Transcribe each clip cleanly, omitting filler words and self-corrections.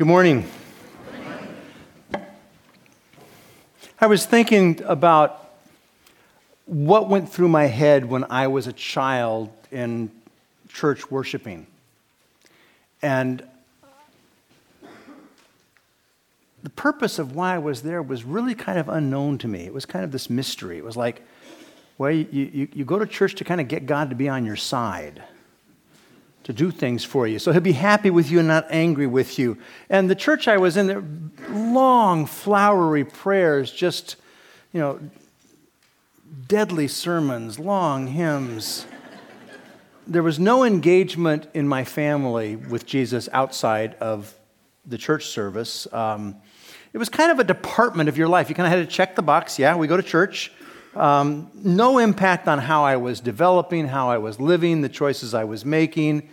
Good morning. I was thinking about what went through my head when I was a child in church worshiping. And the purpose of why I was there was really kind of unknown to me. It was kind of this mystery. It was like, well, you go to church to kind of get God to be on your side, to do things for you. So he'll be happy with you and not angry with you. And the church I was in, there long, flowery prayers, just, you know, deadly sermons, long hymns. There was no engagement in my family with Jesus outside of the church service. It was kind of a department of your life. You kind of had to check the box. Yeah, we go to church. No impact on how I was developing, how I was living, the choices I was making.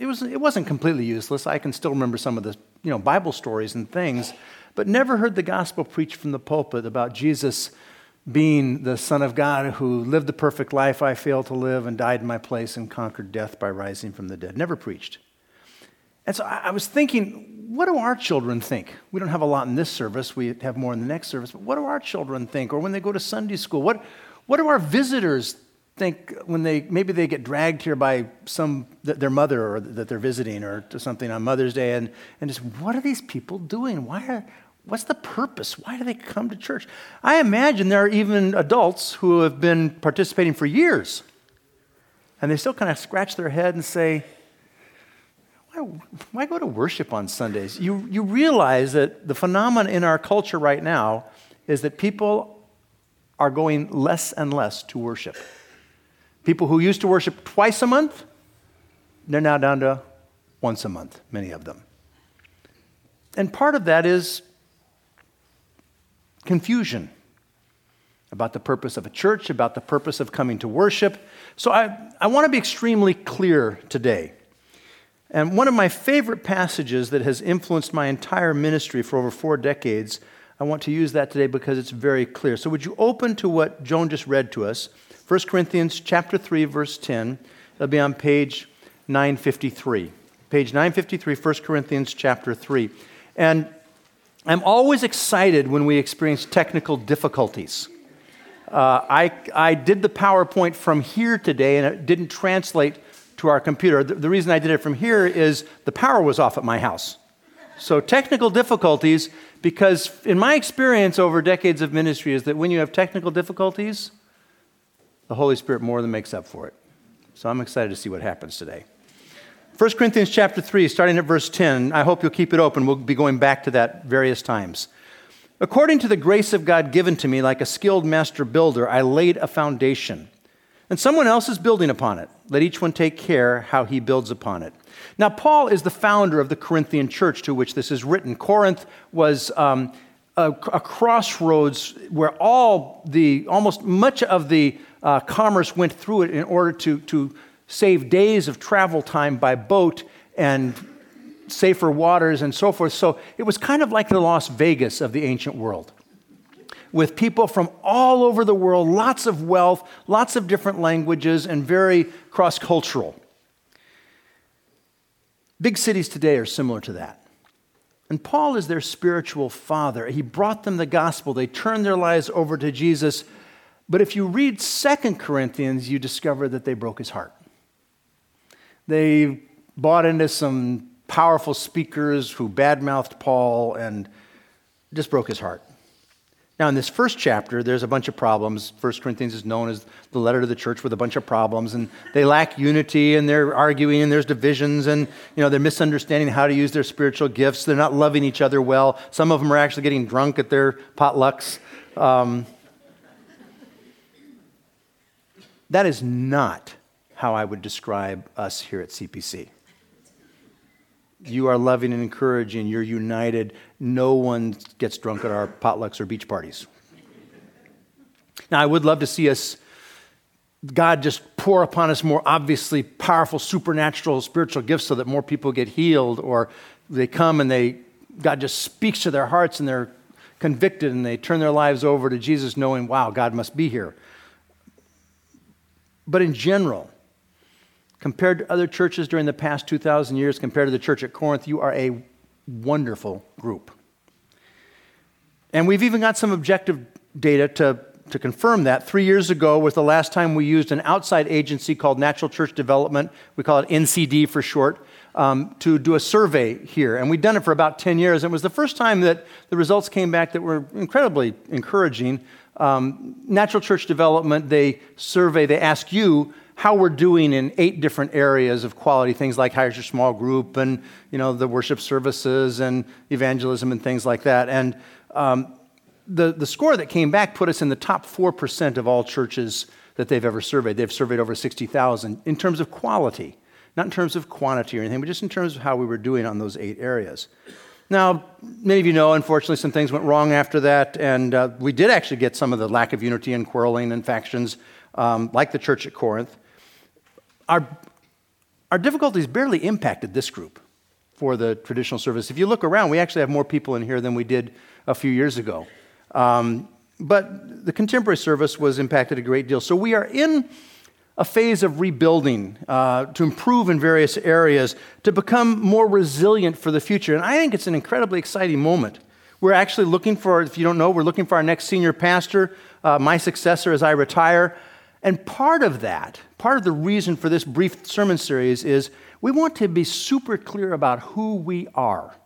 It wasn't completely useless. I can still remember some of the Bible stories and things, but never heard the gospel preached from the pulpit about Jesus being the Son of God who lived the perfect life I failed to live and died in my place and conquered death by rising from the dead. Never preached. And so I was thinking, what do our children think? We don't have a lot in this service. We have more in the next service. But what do our children think? Or when they go to Sunday school, what do our visitors think when maybe they get dragged here by their mother or that they're visiting or to something on Mother's Day? And just, what are these people doing? What's the purpose? Why do they come to church? I imagine there are even adults who have been participating for years, and they still kind of scratch their head and say, why go to worship on Sundays? You realize that the phenomenon in our culture right now is that people are going less and less to worship. People who used to worship twice a month, they're now down to once a month, many of them. And part of that is confusion about the purpose of a church, about the purpose of coming to worship. So I want to be extremely clear today. And one of my favorite passages that has influenced my entire ministry for over 4 decades, I want to use that today because it's very clear. So would you open to what Joan just read to us, 1 Corinthians chapter 3, verse 10. It'll be on page 953. Page 953, 1 Corinthians chapter 3. And I'm always excited when we experience technical difficulties. I did the PowerPoint from here today, and it didn't translate to our computer. The reason I did it from here is the power was off at my house. So technical difficulties, because in my experience over decades of ministry is that when you have technical difficulties, the Holy Spirit more than makes up for it. So I'm excited to see what happens today. 1 Corinthians chapter 3, starting at verse 10. I hope you'll keep it open. We'll be going back to that various times. According to the grace of God given to me, like a skilled master builder, I laid a foundation, and someone else is building upon it. Let each one take care how he builds upon it. Now, Paul is the founder of the Corinthian church to which this is written. Corinth was a crossroads where much of the commerce went through it in order to save days of travel time by boat and safer waters and so forth. So it was kind of like the Las Vegas of the ancient world, with people from all over the world, lots of wealth, lots of different languages, and very cross-cultural. Big cities today are similar to that. And Paul is their spiritual father. He brought them the gospel. They turned their lives over to Jesus. But if you read 2 Corinthians, you discover that they broke his heart. They bought into some powerful speakers who badmouthed Paul and just broke his heart. Now, in this first chapter, there's a bunch of problems. 1 Corinthians is known as the letter to the church with a bunch of problems, and they lack unity, and they're arguing, and there's divisions, and they're misunderstanding how to use their spiritual gifts. They're not loving each other well. Some of them are actually getting drunk at their potlucks. That is not how I would describe us here at CPC. You are loving and encouraging. You're united. No one gets drunk at our potlucks or beach parties. Now, I would love to see God just pour upon us more obviously powerful, supernatural, spiritual gifts so that more people get healed, or they come and God just speaks to their hearts and they're convicted and they turn their lives over to Jesus knowing, wow, God must be here. But in general, Compared to other churches during the past 2,000 years, compared to the church at Corinth, you are a wonderful group. And we've even got some objective data to confirm that. 3 years ago was the last time we used an outside agency called Natural Church Development. We call it NCD for short, to do a survey here. And we'd done it for about 10 years. It was the first time that the results came back that were incredibly encouraging. Natural Church Development, they ask you how we're doing in 8 different areas of quality, things like how's your small group and, the worship services and evangelism and things like that. And the score that came back put us in the top 4% of all churches that they've ever surveyed. They've surveyed over 60,000 in terms of quality, not in terms of quantity or anything, but just in terms of how we were doing on those 8 areas. Now, many of you know, unfortunately, some things went wrong after that, and we did actually get some of the lack of unity and quarreling and factions like the church at Corinth. Our difficulties barely impacted this group for the traditional service. If you look around, we actually have more people in here than we did a few years ago. But the contemporary service was impacted a great deal. So we are in a phase of rebuilding, to improve in various areas, to become more resilient for the future. And I think it's an incredibly exciting moment. We're actually looking for, if you don't know, we're looking for our next senior pastor, my successor as I retire. And part of that, part of the reason for this brief sermon series is we want to be super clear about who we are,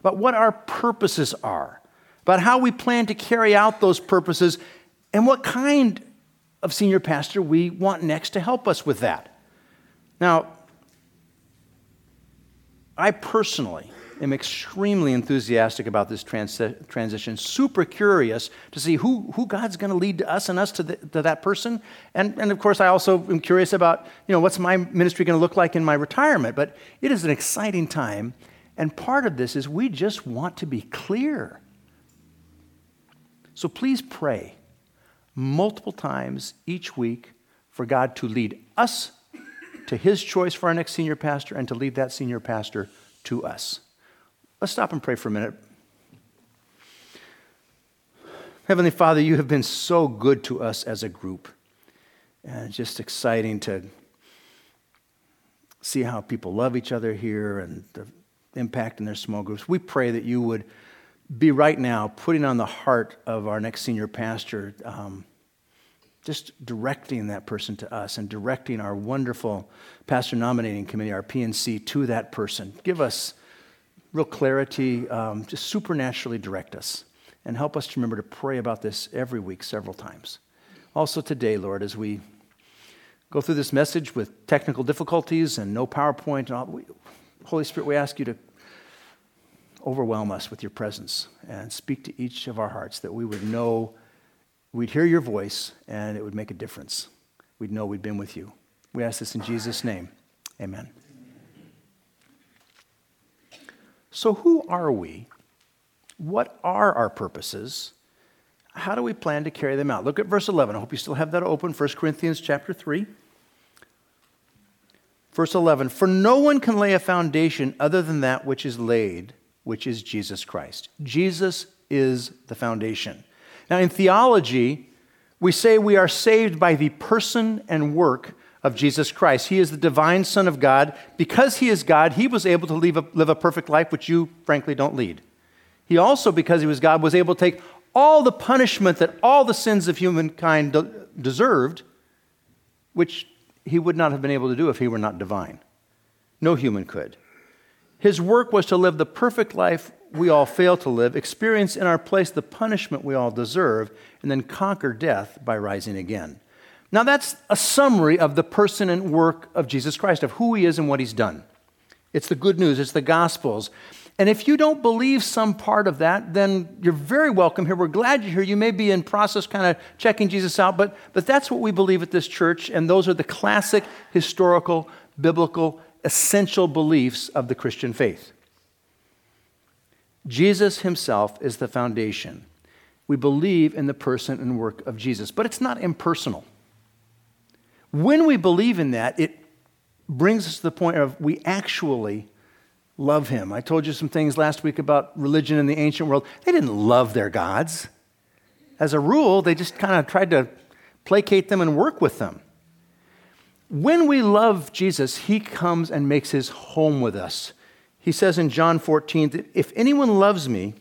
about what our purposes are, about how we plan to carry out those purposes, and what kind of senior pastor we want next to help us with that. Now, I personally am extremely enthusiastic about this transition, super curious to see who God's going to lead to us and us to that person. And of course, I also am curious about, what's my ministry going to look like in my retirement. But it is an exciting time. And part of this is we just want to be clear. So please pray multiple times each week for God to lead us to his choice for our next senior pastor and to lead that senior pastor to us. Let's stop and pray for a minute. Heavenly Father, you have been so good to us as a group. And it's just exciting to see how people love each other here and the impact in their small groups. We pray that you would be right now putting on the heart of our next senior pastor, just directing that person to us and directing our wonderful pastor nominating committee, our PNC, to that person. Give us real clarity, just supernaturally direct us and help us to remember to pray about this every week several times. Also today, Lord, as we go through this message with technical difficulties and no PowerPoint, and all, Holy Spirit, we ask you to overwhelm us with your presence and speak to each of our hearts that we would know, we'd hear your voice and it would make a difference. We'd know we'd been with you. We ask this in Jesus' name. Amen. So who are we? What are our purposes? How do we plan to carry them out? Look at verse 11. I hope you still have that open. 1 Corinthians chapter 3. Verse 11, for no one can lay a foundation other than that which is laid, which is Jesus Christ. Jesus is the foundation. Now, in theology, we say we are saved by the person and work of Jesus Christ. He is the divine Son of God. Because he is God, he was able to live a perfect life, which you, frankly, don't lead. He also, because he was God, was able to take all the punishment that all the sins of humankind deserved, which he would not have been able to do if he were not divine. No human could. His work was to live the perfect life we all fail to live, experience in our place the punishment we all deserve, and then conquer death by rising again. Now that's a summary of the person and work of Jesus Christ, of who he is and what he's done. It's the good news, it's the Gospels. And if you don't believe some part of that, then you're very welcome here. We're glad you're here. You may be in process kind of checking Jesus out, but that's what we believe at this church, and those are the classic, historical, biblical essential beliefs of the Christian faith. Jesus himself is the foundation. We believe in the person and work of Jesus, but it's not impersonal. When we believe in that, it brings us to the point of we actually love him. I told you some things last week about religion in the ancient world. They didn't love their gods. As a rule, they just kind of tried to placate them and work with them. When we love Jesus, he comes and makes his home with us. He says in John 14, if anyone loves me,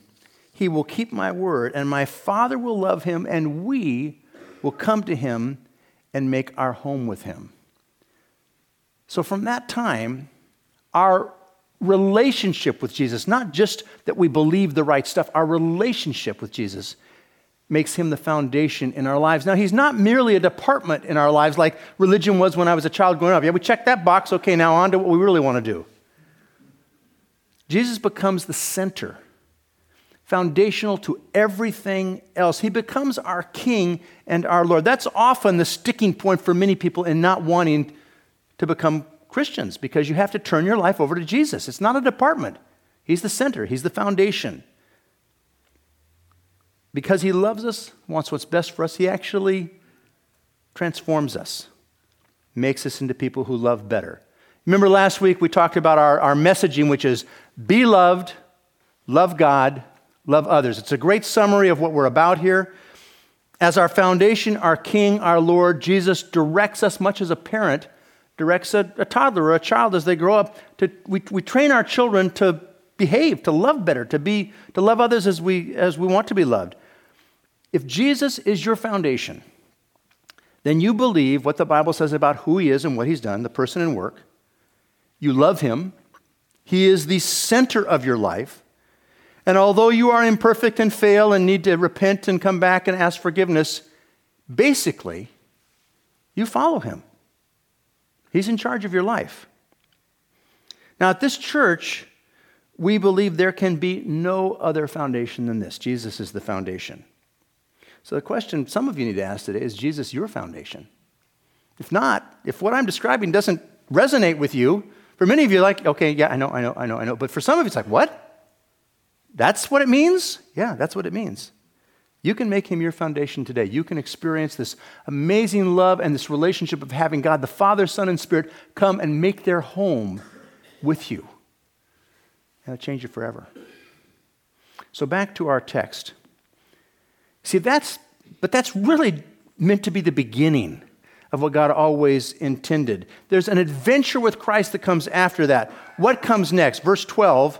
he will keep my word, and my Father will love him, and we will come to him and make our home with him. So from that time, our relationship with Jesus, not just that we believe the right stuff, our relationship with Jesus makes him the foundation in our lives. Now, he's not merely a department in our lives like religion was when I was a child growing up. Yeah, we checked that box. Okay, now on to what we really want to do. Jesus becomes the center, foundational to everything else. He becomes our King and our Lord. That's often the sticking point for many people in not wanting to become Christians, because you have to turn your life over to Jesus. It's not a department. He's the center. He's the foundation. Because he loves us, wants what's best for us, he actually transforms us, makes us into people who love better. Remember last week we talked about our messaging, which is be loved, love God, love others. It's a great summary of what we're about here. As our foundation, our King, our Lord, Jesus directs us, much as a parent directs a toddler or a child as they grow up. We train our children to behave, to love better, to love others as we want to be loved. If Jesus is your foundation, then you believe what the Bible says about who he is and what he's done, the person and work. You love him. He is the center of your life. And although you are imperfect and fail and need to repent and come back and ask forgiveness, basically, you follow him. He's in charge of your life. Now, at this church, we believe there can be no other foundation than this. Jesus is the foundation. So the question some of you need to ask today is, Jesus your foundation? If not, if what I'm describing doesn't resonate with you, for many of you, like, okay, yeah, I know. But for some of you, it's like, what? That's what it means? Yeah, that's what it means. You can make him your foundation today. You can experience this amazing love and this relationship of having God, the Father, Son, and Spirit come and make their home with you. And it'll change you forever. So back to our text. See, that's really meant to be the beginning of what God always intended. There's an adventure with Christ that comes after that. What comes next? Verse 12.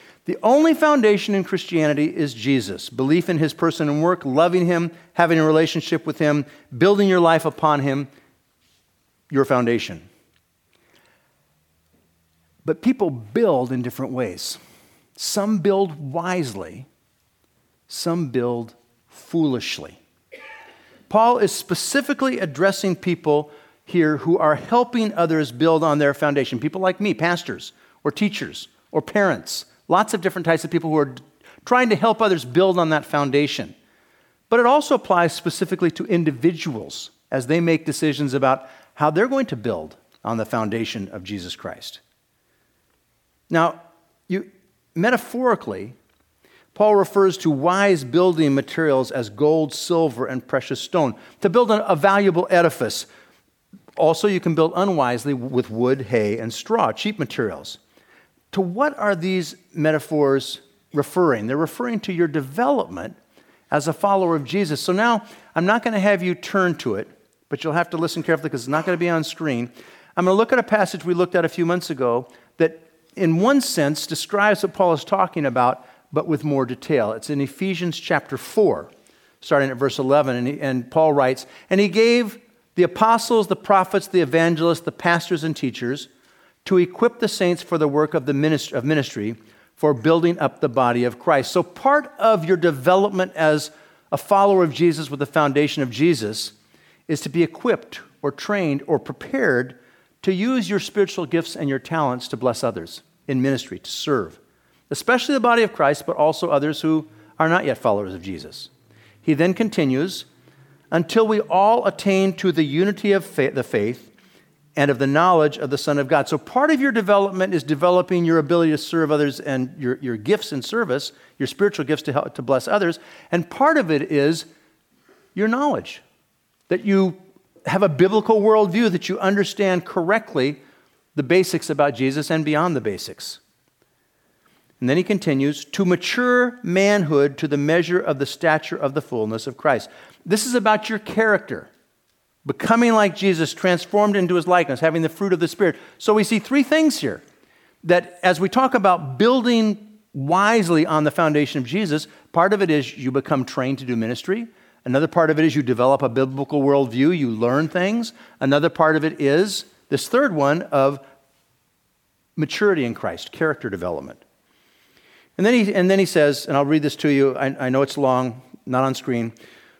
The only foundation in Christianity is Jesus. Belief in his person and work, loving him, having a relationship with him, building your life upon him, your foundation. But people build in different ways. Some build wisely, some build foolishly. Paul is specifically addressing people here who are helping others build on their foundation. People like me, pastors or teachers or parents. Lots of different types of people who are trying to help others build on that foundation. But it also applies specifically to individuals as they make decisions about how they're going to build on the foundation of Jesus Christ. Now, metaphorically, Paul refers to wise building materials as gold, silver, and precious stone to build a valuable edifice. Also, you can build unwisely with wood, hay, and straw, cheap materials. To what are these metaphors referring? They're referring to your development as a follower of Jesus. So now, I'm not going to have you turn to it, but you'll have to listen carefully because it's not going to be on screen. I'm going to look at a passage we looked at a few months ago that, in one sense, describes what Paul is talking about, but with more detail. It's in Ephesians chapter 4, starting at verse 11, and Paul writes, "And he gave the apostles, the prophets, the evangelists, the pastors, and teachers, to equip the saints for the work of ministry, for building up the body of Christ." So part of your development as a follower of Jesus with the foundation of Jesus is to be equipped or trained or prepared to use your spiritual gifts and your talents to bless others in ministry, to serve, especially the body of Christ, but also others who are not yet followers of Jesus. He then continues, "Until we all attain to the unity of the faith and of the knowledge of the Son of God. So part of your development is developing your ability to serve others and your gifts in service, your spiritual gifts to help to bless others. And part of it is your knowledge, that you have a biblical worldview, that you understand correctly the basics about Jesus and beyond the basics. And then he continues, to mature manhood to the measure of the stature of the fullness of Christ. This is about your character, becoming like Jesus, transformed into his likeness, having the fruit of the Spirit. So we see three things here, that as we talk about building wisely on the foundation of Jesus, part of it is you become trained to do ministry. Another part of it is you develop a biblical worldview, you learn things. Another part of it is this third one of maturity in Christ, character development. And then he says, and I'll read this to you, I know it's long, not on screen,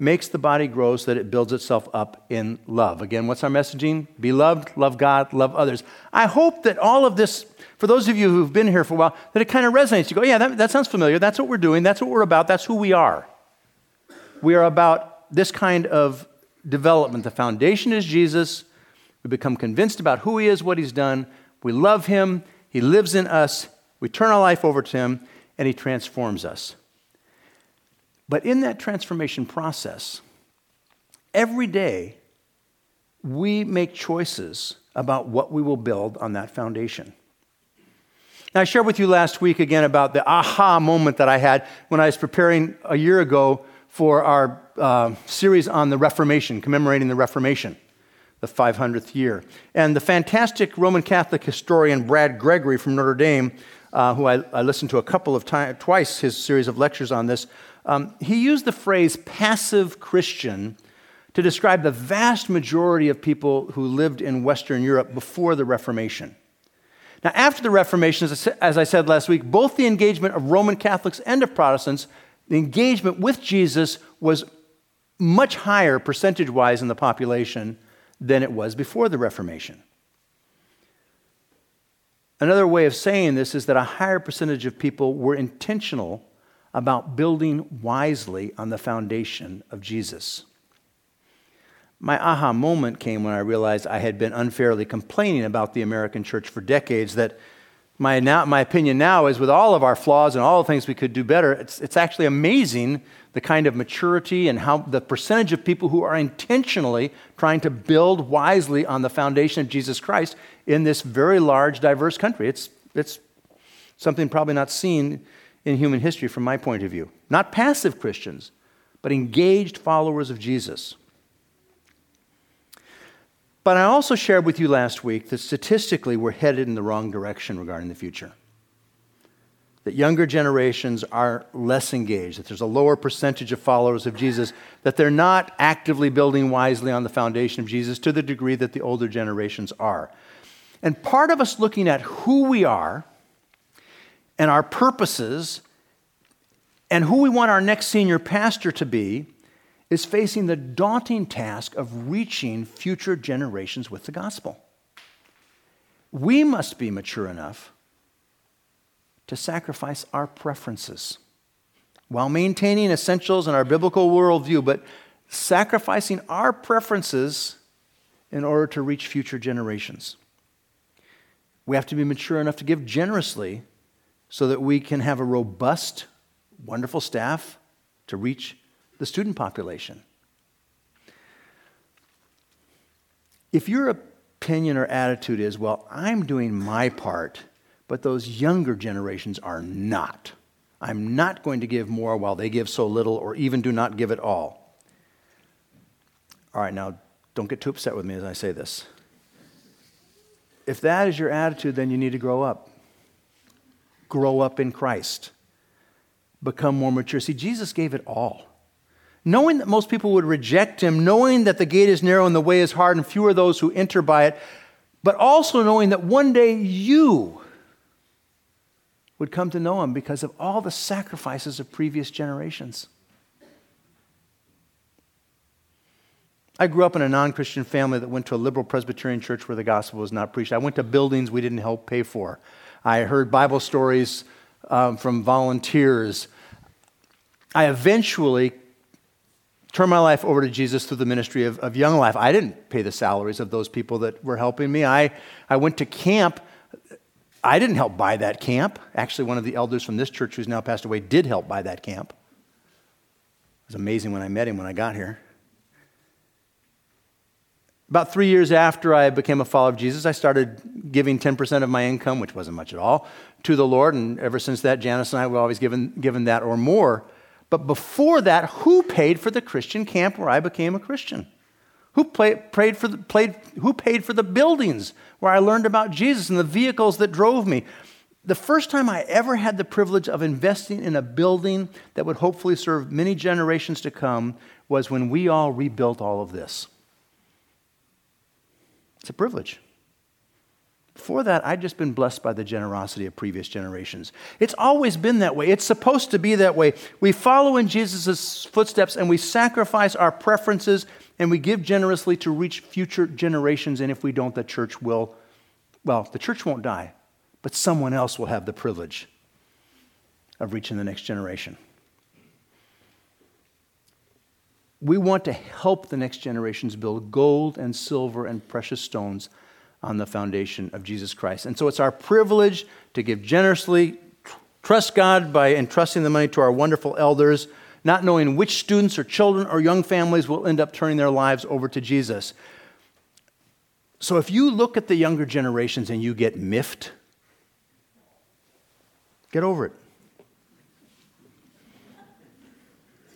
makes the body grow so that it builds itself up in love. Again, what's our messaging? Be loved, love God, love others. I hope that all of this, for those of you who've been here for a while, that it kind of resonates. You go, yeah, that sounds familiar. That's what we're doing. That's what we're about. That's who we are. We are about this kind of development. The foundation is Jesus. We become convinced about who he is, what he's done. We love him. He lives in us. We turn our life over to him, and he transforms us. But in that transformation process, every day we make choices about what we will build on that foundation. Now, I shared with you last week again about the aha moment that I had when I was preparing a year ago for our series on the Reformation, commemorating the Reformation, the 500th year. And the fantastic Roman Catholic historian Brad Gregory from Notre Dame, who I listened to twice his series of lectures on this, he used the phrase passive Christian to describe the vast majority of people who lived in Western Europe before the Reformation. Now, after the Reformation, as I said last week, both the engagement of Roman Catholics and of Protestants, the engagement with Jesus was much higher percentage-wise in the population than it was before the Reformation. Another way of saying this is that a higher percentage of people were intentional about building wisely on the foundation of Jesus. My aha moment came when I realized I had been unfairly complaining about the American church for decades, that my opinion now is with all of our flaws and all the things we could do better, it's actually amazing the kind of maturity and how the percentage of people who are intentionally trying to build wisely on the foundation of Jesus Christ in this very large, diverse country. It's something probably not seen in human history from my point of view. Not passive Christians, but engaged followers of Jesus. But I also shared with you last week that statistically we're headed in the wrong direction regarding the future. That younger generations are less engaged, that there's a lower percentage of followers of Jesus, that they're not actively building wisely on the foundation of Jesus to the degree that the older generations are. And part of us looking at who we are and our purposes and who we want our next senior pastor to be is facing the daunting task of reaching future generations with the gospel. We must be mature enough to sacrifice our preferences while maintaining essentials in our biblical worldview, but sacrificing our preferences in order to reach future generations. We have to be mature enough to give generously so that we can have a robust, wonderful staff to reach the student population. If your opinion or attitude is, well, I'm doing my part, but those younger generations are not. I'm not going to give more while they give so little or even do not give at all. All right, now, don't get too upset with me as I say this. If that is your attitude, then you need to grow up. Grow up in Christ. Become more mature. See, Jesus gave it all. Knowing that most people would reject him, knowing that the gate is narrow and the way is hard and few are those who enter by it, but also knowing that one day you would come to know him because of all the sacrifices of previous generations. I grew up in a non-Christian family that went to a liberal Presbyterian church where the gospel was not preached. I went to buildings we didn't help pay for. I heard Bible stories from volunteers. I eventually turned my life over to Jesus through the ministry of Young Life. I didn't pay the salaries of those people that were helping me. I went to camp. I didn't help buy that camp. Actually, one of the elders from this church who's now passed away did help buy that camp. It was amazing when I met him when I got here. About 3 years after I became a follower of Jesus, I started giving 10% of my income, which wasn't much at all, to the Lord. And ever since that, Janice and I were always given that or more. But before that, who paid for the Christian camp where I became a Christian? Who paid for the buildings where I learned about Jesus and the vehicles that drove me? The first time I ever had the privilege of investing in a building that would hopefully serve many generations to come was when we all rebuilt all of this. It's a privilege. Before that, I'd just been blessed by the generosity of previous generations. It's always been that way. It's supposed to be that way. We follow in Jesus' footsteps and we sacrifice our preferences and we give generously to reach future generations. And if we don't, the church won't die, but someone else will have the privilege of reaching the next generation. We want to help the next generations build gold and silver and precious stones on the foundation of Jesus Christ. And so it's our privilege to give generously, trust God by entrusting the money to our wonderful elders, not knowing which students or children or young families will end up turning their lives over to Jesus. So if you look at the younger generations and you get miffed, get over it.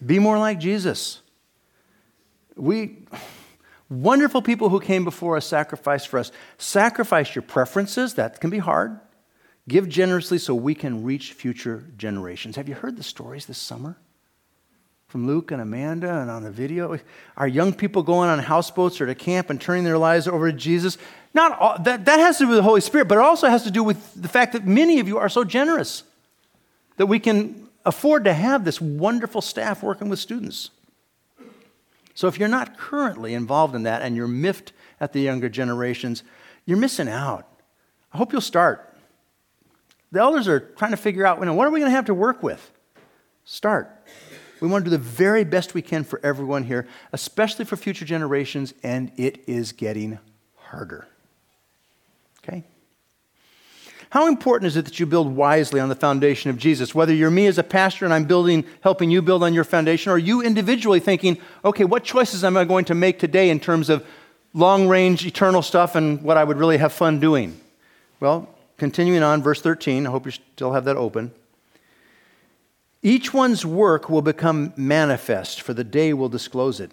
Be more like Jesus. Wonderful people who came before us sacrificed for us. Sacrifice your preferences. That can be hard. Give generously so we can reach future generations. Have you heard the stories this summer from Luke and Amanda and on the video? Our young people going on houseboats or to camp and turning their lives over to Jesus. Not all, that has to do with the Holy Spirit, but it also has to do with the fact that many of you are so generous that we can afford to have this wonderful staff working with students. So if you're not currently involved in that and you're miffed at the younger generations, you're missing out. I hope you'll start. The elders are trying to figure out, what are we going to have to work with? Start. We want to do the very best we can for everyone here, especially for future generations, and it is getting harder. Okay? How important is it that you build wisely on the foundation of Jesus? Whether you're me as a pastor and I'm helping you build on your foundation, or you individually thinking, okay, what choices am I going to make today in terms of long-range eternal stuff and what I would really have fun doing? Well, continuing on, verse 13, I hope you still have that open. Each one's work will become manifest, for the day will disclose it,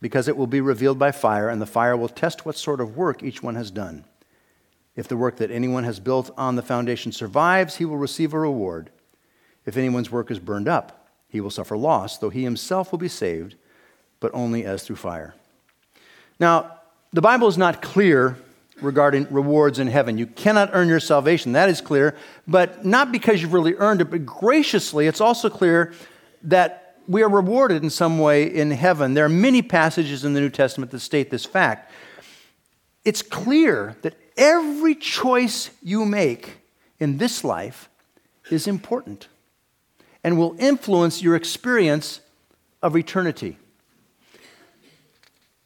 because it will be revealed by fire, and the fire will test what sort of work each one has done. If the work that anyone has built on the foundation survives, he will receive a reward. If anyone's work is burned up, he will suffer loss, though he himself will be saved, but only as through fire. Now, the Bible is not clear regarding rewards in heaven. You cannot earn your salvation, that is clear, but not because you've really earned it, but graciously, it's also clear that we are rewarded in some way in heaven. There are many passages in the New Testament that state this fact. It's clear that every choice you make in this life is important and will influence your experience of eternity.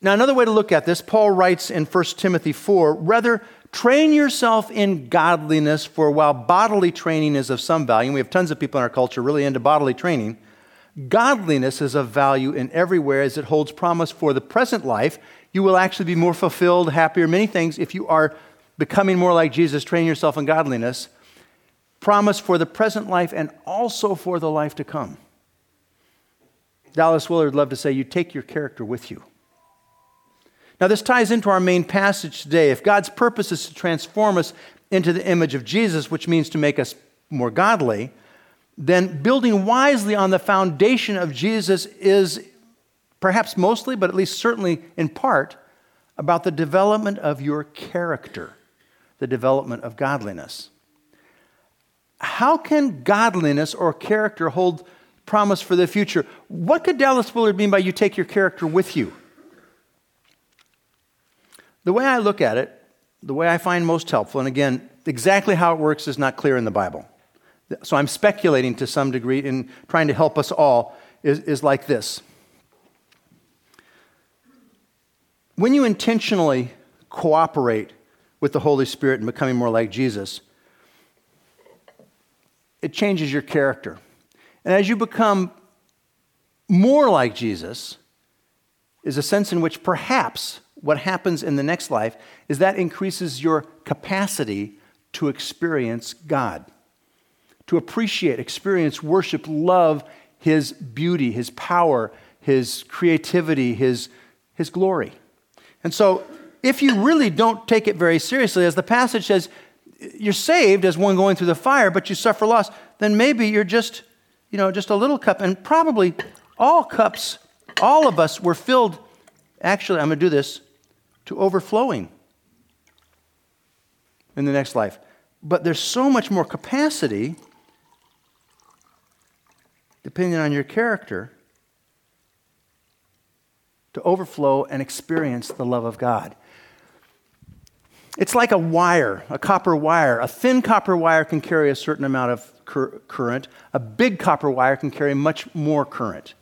Now, another way to look at this, Paul writes in 1 Timothy 4, rather, train yourself in godliness, for while bodily training is of some value, and we have tons of people in our culture really into bodily training, godliness is of value in everywhere as it holds promise for the present life. You will actually be more fulfilled, happier, many things if you are becoming more like Jesus, train yourself in godliness, promise for the present life and also for the life to come. Dallas Willard loved to say, you take your character with you. Now this ties into our main passage today. If God's purpose is to transform us into the image of Jesus, which means to make us more godly, then building wisely on the foundation of Jesus is perhaps mostly, but at least certainly in part, about the development of your character, the development of godliness. how can godliness or character hold promise for the future? What could Dallas Willard mean by you take your character with you? The way I look at it, the way I find most helpful, and again, exactly how it works is not clear in the Bible. So I'm speculating to some degree and trying to help us all, is like this. When you intentionally cooperate with the Holy Spirit and becoming more like Jesus, it changes your character. And as you become more like Jesus, is a sense in which perhaps what happens in the next life is that increases your capacity to experience God, to appreciate, experience, worship, love His beauty, His power, His creativity, His glory. And so if you really don't take it very seriously, as the passage says, you're saved as one going through the fire, but you suffer loss, then maybe you're just, just a little cup, and probably all cups, all of us were filled, actually, I'm going to do this, to overflowing in the next life. But there's so much more capacity, depending on your character, to overflow and experience the love of God. It's like a wire, a copper wire. A thin copper wire can carry a certain amount of current. A big copper wire can carry much more current.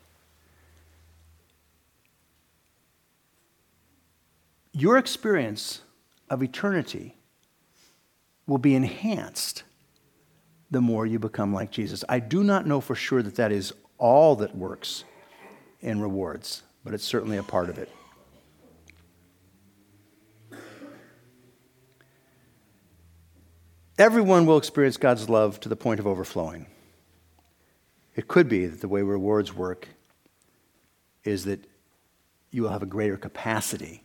Your experience of eternity will be enhanced the more you become like Jesus. I do not know for sure that that is all that works in rewards, but it's certainly a part of it. Everyone will experience God's love to the point of overflowing. It could be that the way rewards work is that you will have a greater capacity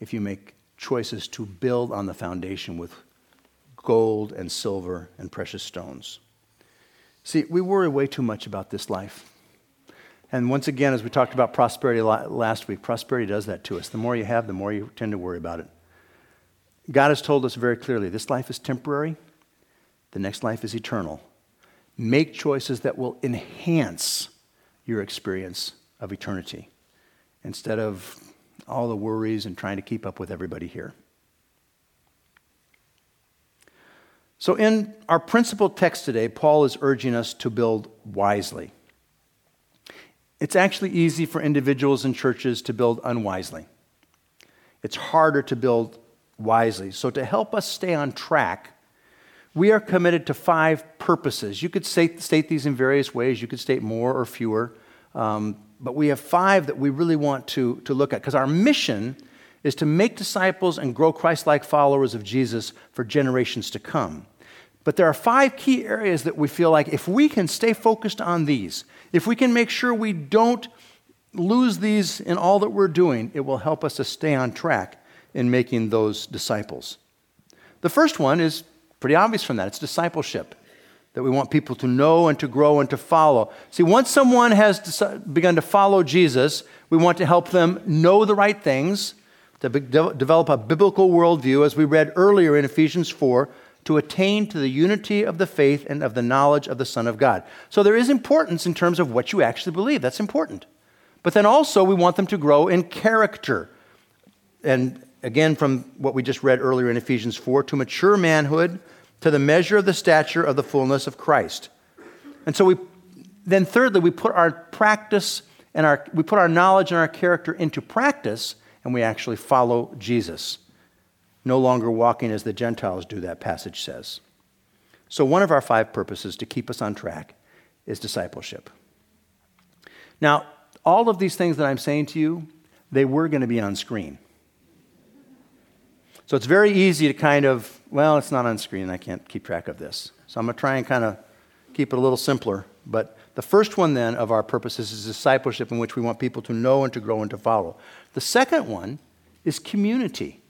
if you make choices to build on the foundation with gold and silver and precious stones. See, we worry way too much about this life. And once again, as we talked about prosperity last week, prosperity does that to us. The more you have, the more you tend to worry about it. God has told us very clearly, this life is temporary, the next life is eternal. Make choices that will enhance your experience of eternity instead of all the worries and trying to keep up with everybody here. So in our principal text today, Paul is urging us to build wisely. It's actually easy for individuals and churches to build unwisely. It's harder to build wisely. So to help us stay on track, we are committed to 5 purposes. You could state these in various ways. You could state more or fewer. But we have 5 that we really want to look at, because our mission is to make disciples and grow Christ-like followers of Jesus for generations to come. But there are 5 key areas that we feel like if we can stay focused on these, if we can make sure we don't lose these in all that we're doing, it will help us to stay on track in making those disciples. The first one is pretty obvious from that. It's discipleship, that we want people to know and to grow and to follow. See, once someone has begun to follow Jesus, we want to help them know the right things, to develop a biblical worldview, as we read earlier in Ephesians 4, to attain to the unity of the faith and of the knowledge of the Son of God. So there is importance in terms of what you actually believe. That's important. But then also we want them to grow in character. And again, from what we just read earlier in Ephesians 4, to mature manhood, to the measure of the stature of the fullness of Christ. And so thirdly, we put our practice and we put our knowledge and our character into practice, and we actually follow Jesus, no longer walking as the Gentiles do, that passage says. So one of our 5 purposes to keep us on track is discipleship. Now, all of these things that I'm saying to you, they were going to be on screen. So it's very easy to it's not on screen, I can't keep track of this. So I'm going to try and kind of keep it a little simpler. But the first one then of our purposes is discipleship, in which we want people to know and to grow and to follow. The second one is community.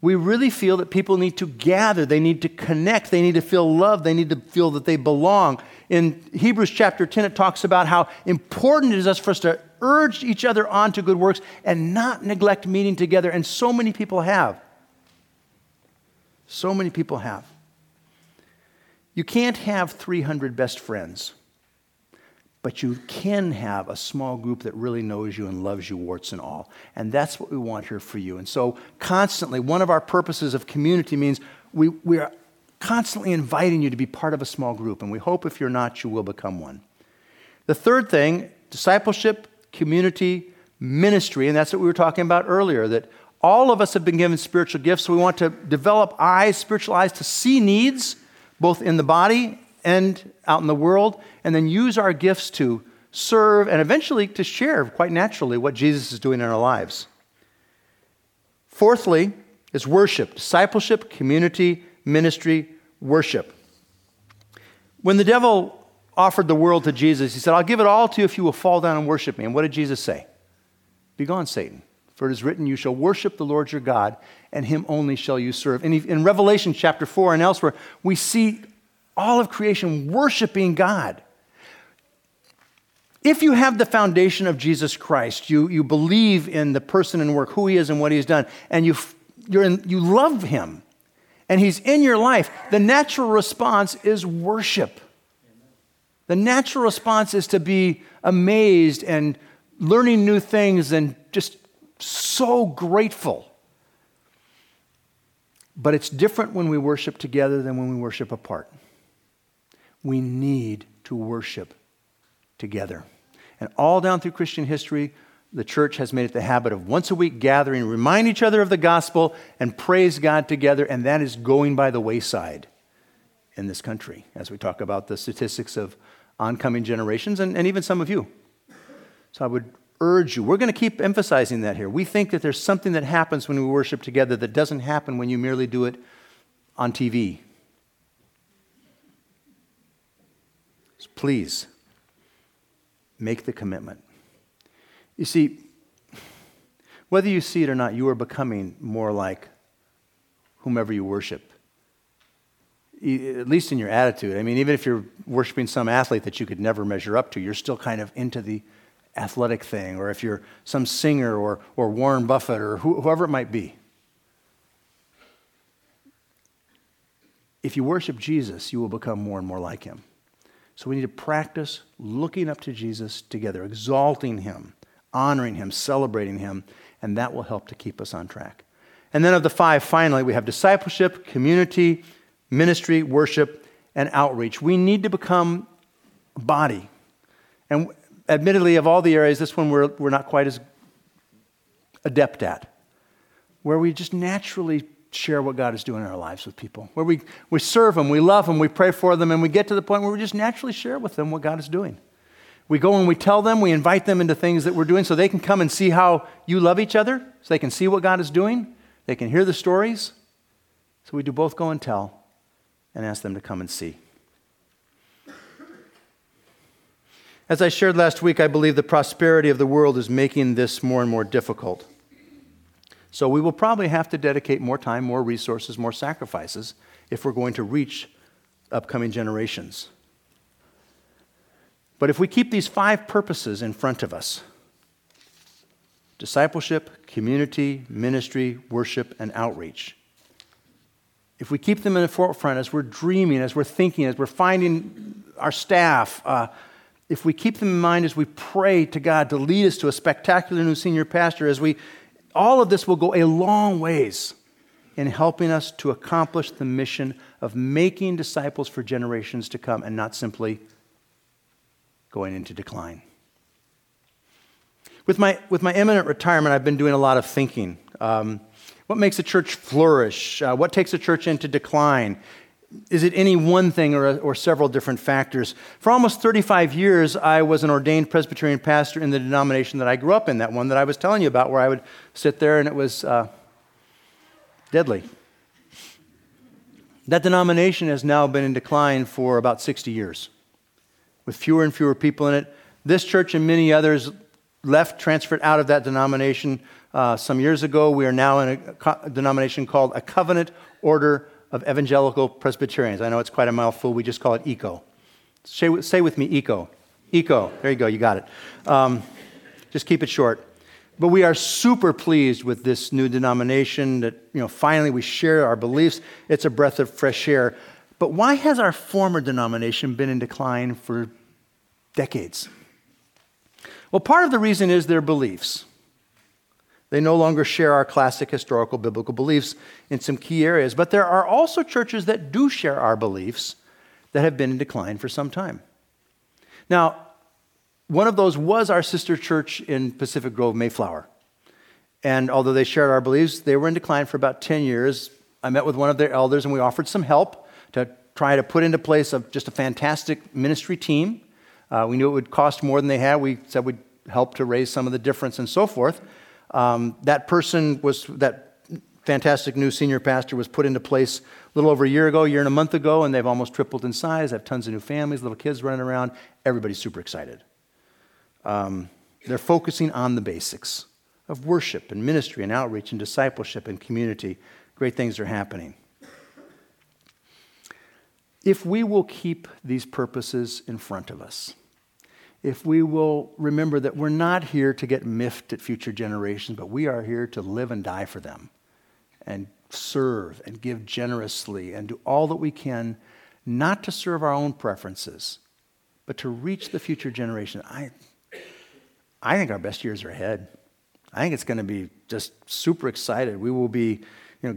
We really feel that people need to gather, they need to connect, they need to feel loved, they need to feel that they belong. In Hebrews chapter 10, it talks about how important it is for us to urge each other on to good works and not neglect meeting together, and so many people have. You can't have 300 best friends, but you can have a small group that really knows you and loves you, warts and all. And that's what we want here for you. And so constantly, one of our purposes of community means we are constantly inviting you to be part of a small group. And we hope if you're not, you will become one. The third thing, discipleship, community, ministry. And that's what we were talking about earlier, that all of us have been given spiritual gifts. So we want to develop eyes, spiritual eyes, to see needs, both in the body and out in the world, and then use our gifts to serve and eventually to share, quite naturally, what Jesus is doing in our lives. Fourthly is worship, discipleship, community, ministry, worship. When the devil offered the world to Jesus, he said, "I'll give it all to you if you will fall down and worship me." And what did Jesus say? "Begone, Satan. For it is written, you shall worship the Lord your God, and him only shall you serve." And in Revelation chapter 4 and elsewhere, we see all of creation worshiping God. If you have the foundation of Jesus Christ, you believe in the person and work, who he is and what he's done, and you love him, and he's in your life, the natural response is worship. The natural response is to be amazed and learning new things and just so grateful. But it's different when we worship together than when we worship apart. We need to worship together. And all down through Christian history, the church has made it the habit of once a week gathering, remind each other of the gospel, and praise God together. And that is going by the wayside in this country, as we talk about the statistics of oncoming generations and even some of you. So I would urge you. We're going to keep emphasizing that here. We think that there's something that happens when we worship together that doesn't happen when you merely do it on TV. So please, make the commitment. You see, whether you see it or not, you are becoming more like whomever you worship, at least in your attitude. I mean, even if you're worshiping some athlete that you could never measure up to, you're still kind of into the athletic thing, or if you're some singer or Warren Buffett or whoever it might be. If you worship Jesus, you will become more and more like him. So we need to practice looking up to Jesus together, exalting him, honoring him, celebrating him, and that will help to keep us on track. And then of the five, finally, we have discipleship, community, ministry, worship, and outreach. We need to become a body. And admittedly, of all the areas, this one we're not quite as adept at, where we just naturally share what God is doing in our lives with people, where we serve them, we love them, we pray for them, and we get to the point where we just naturally share with them what God is doing. We go and we tell them, we invite them into things that we're doing so they can come and see how you love each other, so they can see what God is doing, they can hear the stories. So we do both go and tell and ask them to come and see. As I shared last week, I believe the prosperity of the world is making this more and more difficult. So we will probably have to dedicate more time, more resources, more sacrifices if we're going to reach upcoming generations. But if we keep these five purposes in front of us, discipleship, community, ministry, worship, and outreach, if we keep them in the forefront as we're dreaming, as we're thinking, as we're finding our staff, if we keep them in mind as we pray to God to lead us to a spectacular new senior pastor, all of this will go a long ways in helping us to accomplish the mission of making disciples for generations to come and not simply going into decline. With my imminent retirement, I've been doing a lot of thinking. What makes a church flourish? What takes a church into decline? Is it any one thing or several different factors? For almost 35 years, I was an ordained Presbyterian pastor in the denomination that I grew up in, that one that I was telling you about, where I would sit there and it was deadly. That denomination has now been in decline for about 60 years, with fewer and fewer people in it. This church and many others left, transferred out of that denomination some years ago. We are now in a denomination called a Covenant Order of Evangelical Presbyterians. I know it's quite a mouthful. We just call it Eco. Say with me, Eco. Eco. There you go. You got it. Just keep it short. But we are super pleased with this new denomination that, finally we share our beliefs. It's a breath of fresh air. But why has our former denomination been in decline for decades? Well, part of the reason is their beliefs. They no longer share our classic historical biblical beliefs in some key areas, but there are also churches that do share our beliefs that have been in decline for some time. Now, one of those was our sister church in Pacific Grove, Mayflower. And although they shared our beliefs, they were in decline for about 10 years. I met with one of their elders and we offered some help to try to put into place just a fantastic ministry team. We knew it would cost more than they had. We said we'd help to raise some of the difference and so forth. That fantastic new senior pastor was put into place a little over a year and a month ago, and they've almost tripled in size. They have tons of new families, little kids running around. Everybody's super excited. They're focusing on the basics of worship and ministry and outreach and discipleship and community. Great things are happening. If we will keep these purposes in front of us, if we will remember that we're not here to get miffed at future generations, but we are here to live and die for them and serve and give generously and do all that we can, not to serve our own preferences, but to reach the future generation. I think our best years are ahead. I think it's going to be just super excited. We will be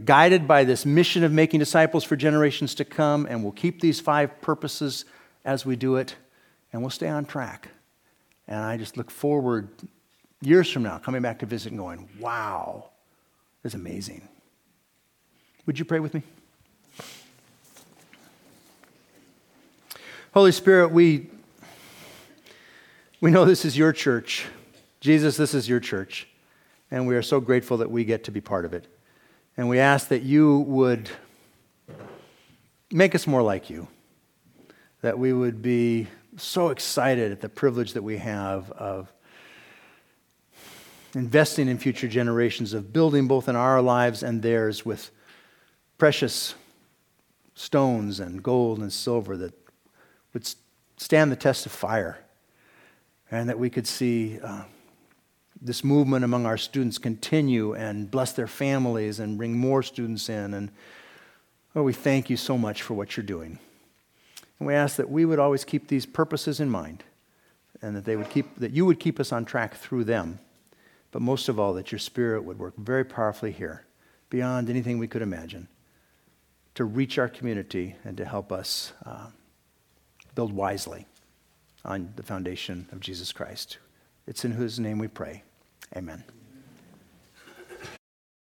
guided by this mission of making disciples for generations to come, and we'll keep these five purposes as we do it, and we'll stay on track. And I just look forward years from now, coming back to visit and going, wow, this is amazing. Would you pray with me? Holy Spirit, we know this is your church. Jesus, this is your church, and we are so grateful that we get to be part of it. And we ask that you would make us more like you, that we would be so excited at the privilege that we have of investing in future generations, of building both in our lives and theirs with precious stones and gold and silver that would stand the test of fire, and that we could see this movement among our students continue and bless their families and bring more students in. And we thank you so much for what you're doing. And we ask that we would always keep these purposes in mind, and that you would keep us on track through them. But most of all, that your Spirit would work very powerfully here, beyond anything we could imagine, to reach our community and to help us build wisely on the foundation of Jesus Christ. It's in whose name we pray. Amen.